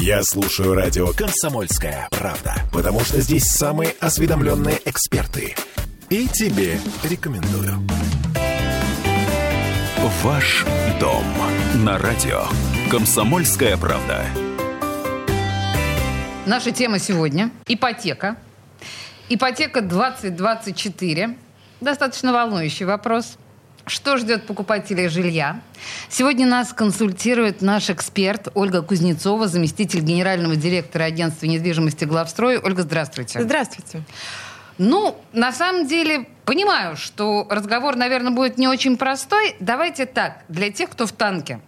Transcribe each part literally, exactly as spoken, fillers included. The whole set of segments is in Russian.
Я слушаю радио «Комсомольская правда», потому что здесь самые осведомленные эксперты. И тебе рекомендую. Ваш дом на радио «Комсомольская правда». Наша тема сегодня – ипотека. Ипотека двадцать двадцать четыре. Достаточно волнующий вопрос. Что ждет покупателей жилья? Сегодня нас консультирует наш эксперт Ольга Кузнецова, заместитель генерального директора агентства недвижимости «Главстрой». Ольга, здравствуйте. Здравствуйте. Ну, на самом деле, понимаю, что разговор, наверное, будет не очень простой. Давайте так, для тех, кто в танке,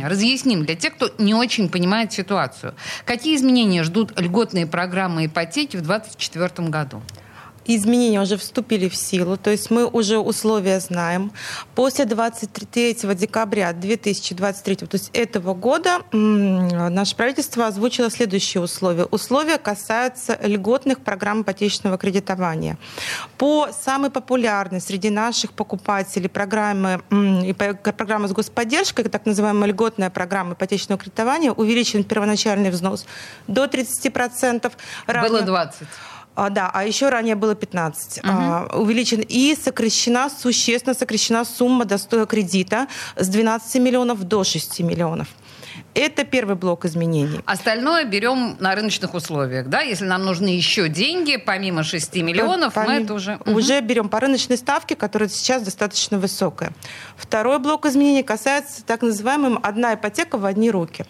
разъясним, для тех, кто не очень понимает ситуацию. Какие изменения ждут льготные программы ипотеки в две тысячи двадцать четвёртом году? Изменения уже вступили в силу, то есть мы уже условия знаем. После двадцать третьего декабря две тысячи двадцать третьего, то есть этого года, наше правительство озвучило следующие условия. Условия касаются льготных программ ипотечного кредитования. По самой популярной среди наших покупателей программы, программы с господдержкой, так называемая льготная программа ипотечного кредитования, увеличен первоначальный взнос до тридцати процентов. Было двадцать процентов. А, да, а еще ранее было пятнадцать процентов. Угу. А, увеличен и сокращена, существенно сокращена сумма доступного кредита с двенадцати миллионов до шести миллионов. Это первый блок изменений. Остальное берем на рыночных условиях, да? Если нам нужны еще деньги, помимо шести миллионов, Пом... мы это уже... Уже угу. берем по рыночной ставке, которая сейчас достаточно высокая. Второй блок изменений касается так называемой «одна ипотека в одни руки».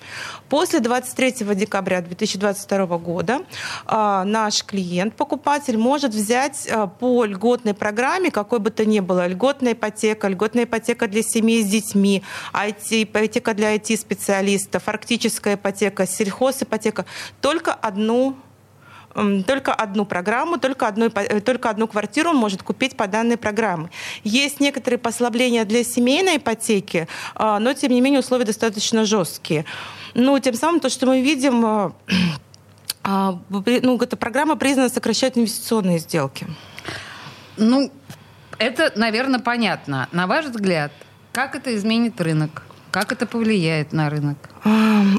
После двадцать третьего декабря две тысячи двадцать второго года э, наш клиент, покупатель, может взять э, по льготной программе, какой бы то ни было, льготная ипотека, льготная ипотека для семей с детьми, ай ти, ипотека для ай ти-специалистов, фактическая ипотека, сельхозипотека, только одну, только одну программу, только одну, только одну квартиру он может купить по данной программе. Есть некоторые послабления для семейной ипотеки, но, тем не менее, условия достаточно жесткие. Ну, тем самым то, что мы видим, ну, эта программа призвана сокращать инвестиционные сделки. Ну, это, наверное, понятно. На ваш взгляд, как это изменит рынок? Как это повлияет на рынок?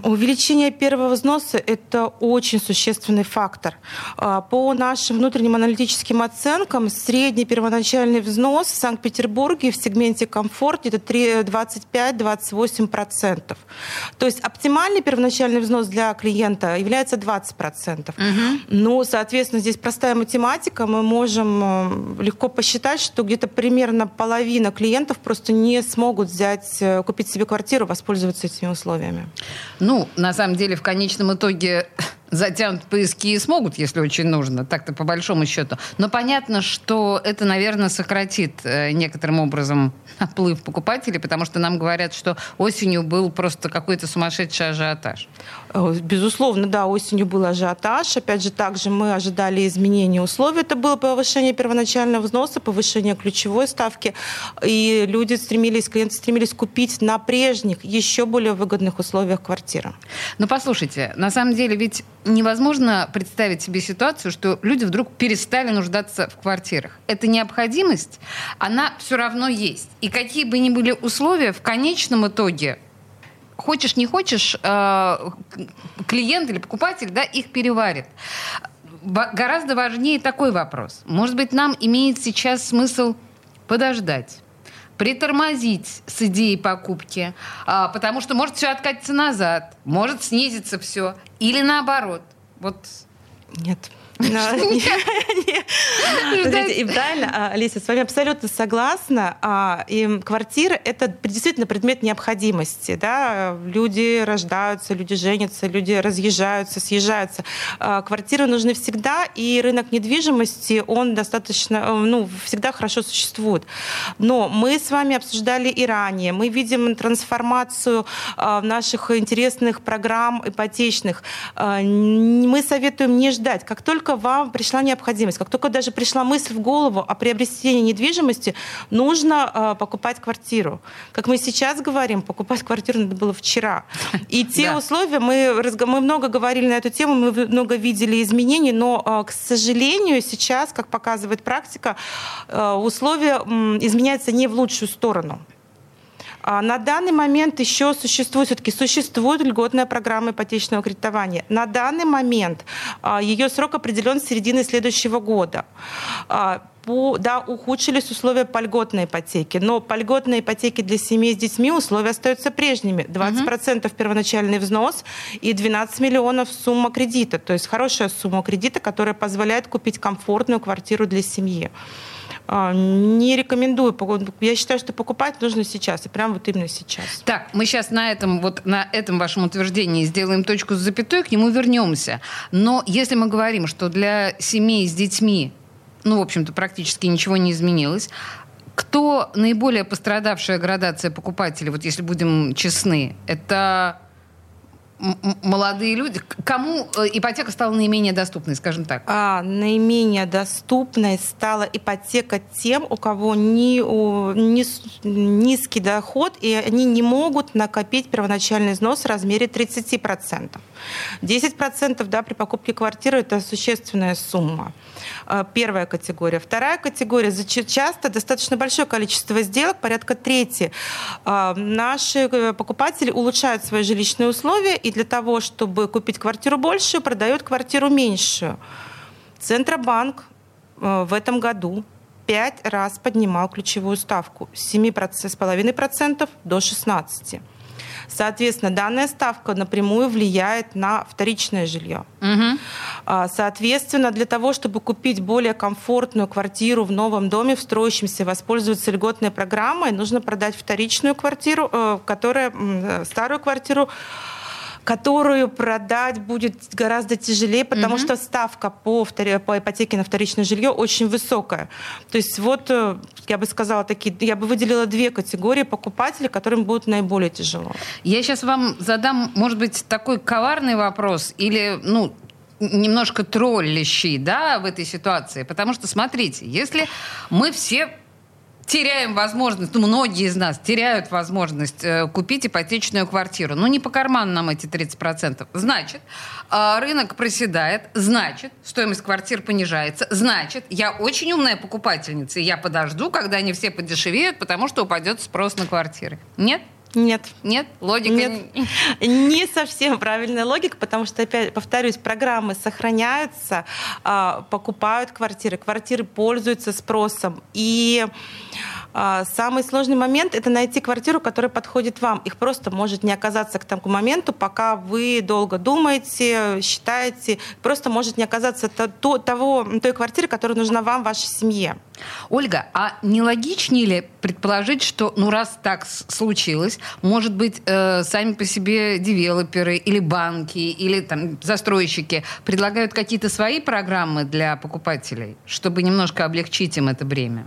Увеличение первого взноса – это очень существенный фактор. По нашим внутренним аналитическим оценкам, средний первоначальный взнос в Санкт-Петербурге в сегменте комфорт – это двадцать пять - двадцать восемь процентов. То есть оптимальный первоначальный взнос для клиента является двадцать процентов. Угу. Ну, соответственно, здесь простая математика. Мы можем легко посчитать, что где-то примерно половина клиентов просто не смогут взять, купить себе квартиру, воспользоваться этими условиями. Ну, на самом деле, в конечном итоге затянут поиски и смогут, если очень нужно, так-то по большому счету. Но понятно, что это, наверное, сократит э, некоторым образом оплыв покупателей, потому что нам говорят, что осенью был просто какой-то сумасшедший ажиотаж. Безусловно, да, осенью был ажиотаж. Опять же, также мы ожидали изменения условий. Это было повышение первоначального взноса, повышение ключевой ставки. И люди стремились, клиенты стремились купить на прежних, еще более выгодных условиях квартиры. Ну, послушайте, на самом деле ведь невозможно представить себе ситуацию, что люди вдруг перестали нуждаться в квартирах. Эта необходимость, она все равно есть. И какие бы ни были условия, в конечном итоге, хочешь не хочешь, клиент или покупатель, да, их переварит. Гораздо важнее такой вопрос. Может быть, нам имеет сейчас смысл подождать, притормозить с идеей покупки, потому что может все откатиться назад, может снизиться все, или наоборот. Вот. Нет. Правильно, Алиса, с вами абсолютно согласна. И квартира — это действительно предмет необходимости. Да? Люди рождаются, люди женятся, люди разъезжаются, съезжаются. Квартиры нужны всегда, и рынок недвижимости, он достаточно, ну, всегда хорошо существует. Но мы с вами обсуждали и ранее. Мы видим трансформацию наших интересных программ ипотечных. Мы советуем не ждать. Как только вам пришла необходимость, как только даже пришла мысль в голову о приобретении недвижимости, нужно э, покупать квартиру. Как мы сейчас говорим, покупать квартиру надо было вчера. И те да. условия, мы, мы много говорили на эту тему, мы много видели изменений, но, э, к сожалению, сейчас, как показывает практика, э, условия э, изменяются не в лучшую сторону. На данный момент еще существует, все-таки существует льготная программа ипотечного кредитования. На данный момент ее срок определен с середины следующего года. По, да, ухудшились условия по льготной ипотеке, но по льготной ипотеке для семей с детьми условия остаются прежними. двадцать процентов первоначальный взнос и двенадцать миллионов сумма кредита. То есть хорошая сумма кредита, которая позволяет купить комфортную квартиру для семьи. Не рекомендую. Я считаю, что покупать нужно сейчас, и прям вот именно сейчас. Так, мы сейчас на этом, вот на этом вашем утверждении сделаем точку с запятой, к нему вернемся. Но если мы говорим, что для семей с детьми, ну, в общем-то, практически ничего не изменилось, кто наиболее пострадавшая градация покупателей, вот если будем честны, это молодые люди? Кому ипотека стала наименее доступной, скажем так? А, наименее доступной стала ипотека тем, у кого ни, у, низ, низкий доход, и они не могут накопить первоначальный взнос в размере тридцать процентов. десять процентов, да, при покупке квартиры — это существенная сумма. Первая категория. Вторая категория. Часто достаточно большое количество сделок, порядка трети. Наши покупатели улучшают свои жилищные условия и для того, чтобы купить квартиру большую, продают квартиру меньшую. Центробанк в этом году пять раз поднимал ключевую ставку с семь целых пять десятых процента до шестнадцати процентов. Соответственно, данная ставка напрямую влияет на вторичное жилье. Угу. Соответственно, для того, чтобы купить более комфортную квартиру в новом доме, в строящемся, воспользоваться льготной программой, нужно продать вторичную квартиру, которая, старую квартиру, которую продать будет гораздо тяжелее, потому угу. что ставка по, втор... по ипотеке на вторичное жилье очень высокая. То есть вот, я бы сказала, такие, я бы выделила две категории покупателей, которым будет наиболее тяжело. Я сейчас вам задам, может быть, такой коварный вопрос или, ну, немножко троллящий, да, в этой ситуации. Потому что, смотрите, если мы все теряем возможность, ну, многие из нас теряют возможность э, купить ипотечную квартиру. Ну, не по карману нам эти тридцать процентов. Значит, э, рынок проседает, значит, стоимость квартир понижается, значит, я очень умная покупательница, и я подожду, когда они все подешевеют, потому что упадет спрос на квартиры. Нет? Нет. Нет? Логика? Нет. Не совсем правильная логика, потому что, опять повторюсь, программы сохраняются, покупают квартиры, квартиры пользуются спросом. И самый сложный момент — это найти квартиру, которая подходит вам. Их просто может не оказаться к тому моменту, пока вы долго думаете, считаете. Просто может не оказаться того, той квартиры, которая нужна вам, вашей семье. Ольга, а не логичнее ли предположить, что, ну, раз так случилось, может быть, э, сами по себе девелоперы или банки, или там застройщики предлагают какие-то свои программы для покупателей, чтобы немножко облегчить им это бремя?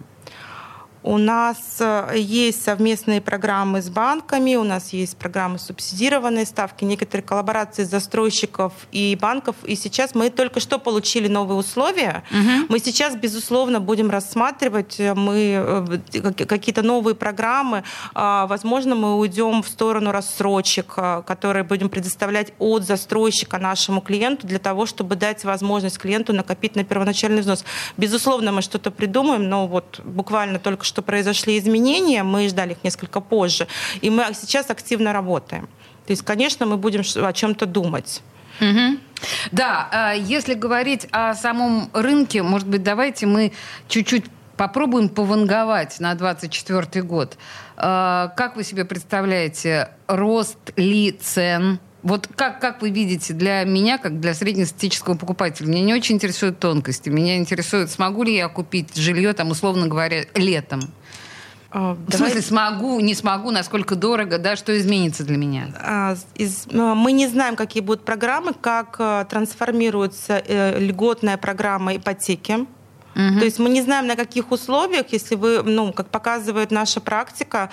У нас есть совместные программы с банками, у нас есть программы субсидированные ставки, некоторые коллаборации застройщиков и банков. И сейчас мы только что получили новые условия. Угу. Мы сейчас, безусловно, будем рассматривать мы какие-то новые программы. Возможно, мы уйдем в сторону рассрочек, которые будем предоставлять от застройщика нашему клиенту для того, чтобы дать возможность клиенту накопить на первоначальный взнос. Безусловно, мы что-то придумаем, но вот буквально только что произошли изменения, мы ждали их несколько позже, и мы сейчас активно работаем. То есть, конечно, мы будем о чем-то думать. Угу. Да, если говорить о самом рынке, может быть, давайте мы чуть-чуть попробуем пованговать на двадцать четвёртый год. Как вы себе представляете, рост ли цен? Вот как, как вы видите, для меня, как для среднестатистического покупателя, меня не очень интересуют тонкости. Меня интересует, смогу ли я купить жилье, там, условно говоря, летом. Давай. В смысле, смогу, не смогу, насколько дорого, да, что изменится для меня? Мы не знаем, какие будут программы, как трансформируется льготная программа ипотеки. Угу. То есть мы не знаем, на каких условиях, если вы, ну, как показывает наша практика,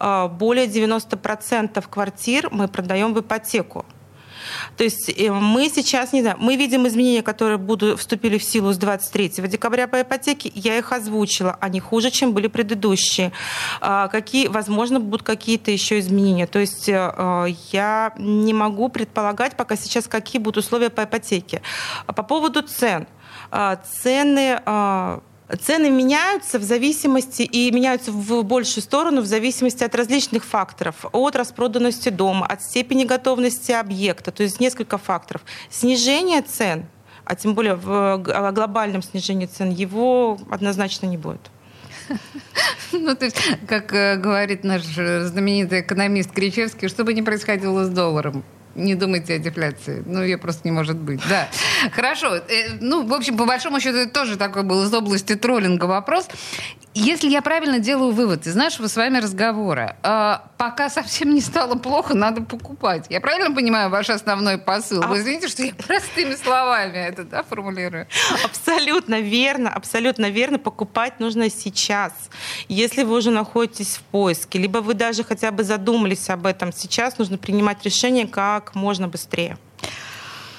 более девяносто процентов квартир мы продаем в ипотеку. То есть мы сейчас не знаем. Мы видим изменения, которые будут, вступили в силу с двадцать третьего декабря по ипотеке. Я их озвучила. Они хуже, чем были предыдущие. Какие, возможно, будут какие-то еще изменения. То есть я не могу предполагать пока сейчас, какие будут условия по ипотеке. По поводу цен. Цены Цены меняются в зависимости и меняются в большую сторону в зависимости от различных факторов. От распроданности дома, от степени готовности объекта. То есть несколько факторов. Снижение цен, а тем более в глобальном снижении цен, его однозначно не будет. Ну, то есть, как говорит наш знаменитый экономист Кричевский, что бы ни происходило с долларом, не думайте о дефляции. Ну, ее просто не может быть. Да. Хорошо. Ну, в общем, по большому счету, это тоже такой был из области троллинга вопрос. Если я правильно делаю вывод из нашего с вами разговора, э, пока совсем не стало плохо, надо покупать. Я правильно понимаю ваш основной посыл? Вы извините, что я простыми словами это да, формулирую? Абсолютно верно. Абсолютно верно. Покупать нужно сейчас. Если вы уже находитесь в поиске, либо вы даже хотя бы задумались об этом сейчас, нужно принимать решение как можно быстрее.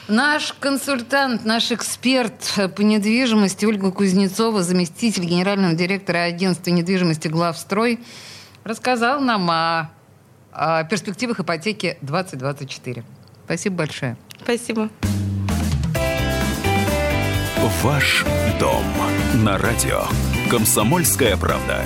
Наш консультант, наш эксперт по недвижимости Ольга Кузнецова, заместитель генерального директора агентства недвижимости «Главстрой», рассказал нам о, о перспективах ипотеки двадцать двадцать четыре. Спасибо большое. Спасибо. Ваш дом на радио. Комсомольская правда.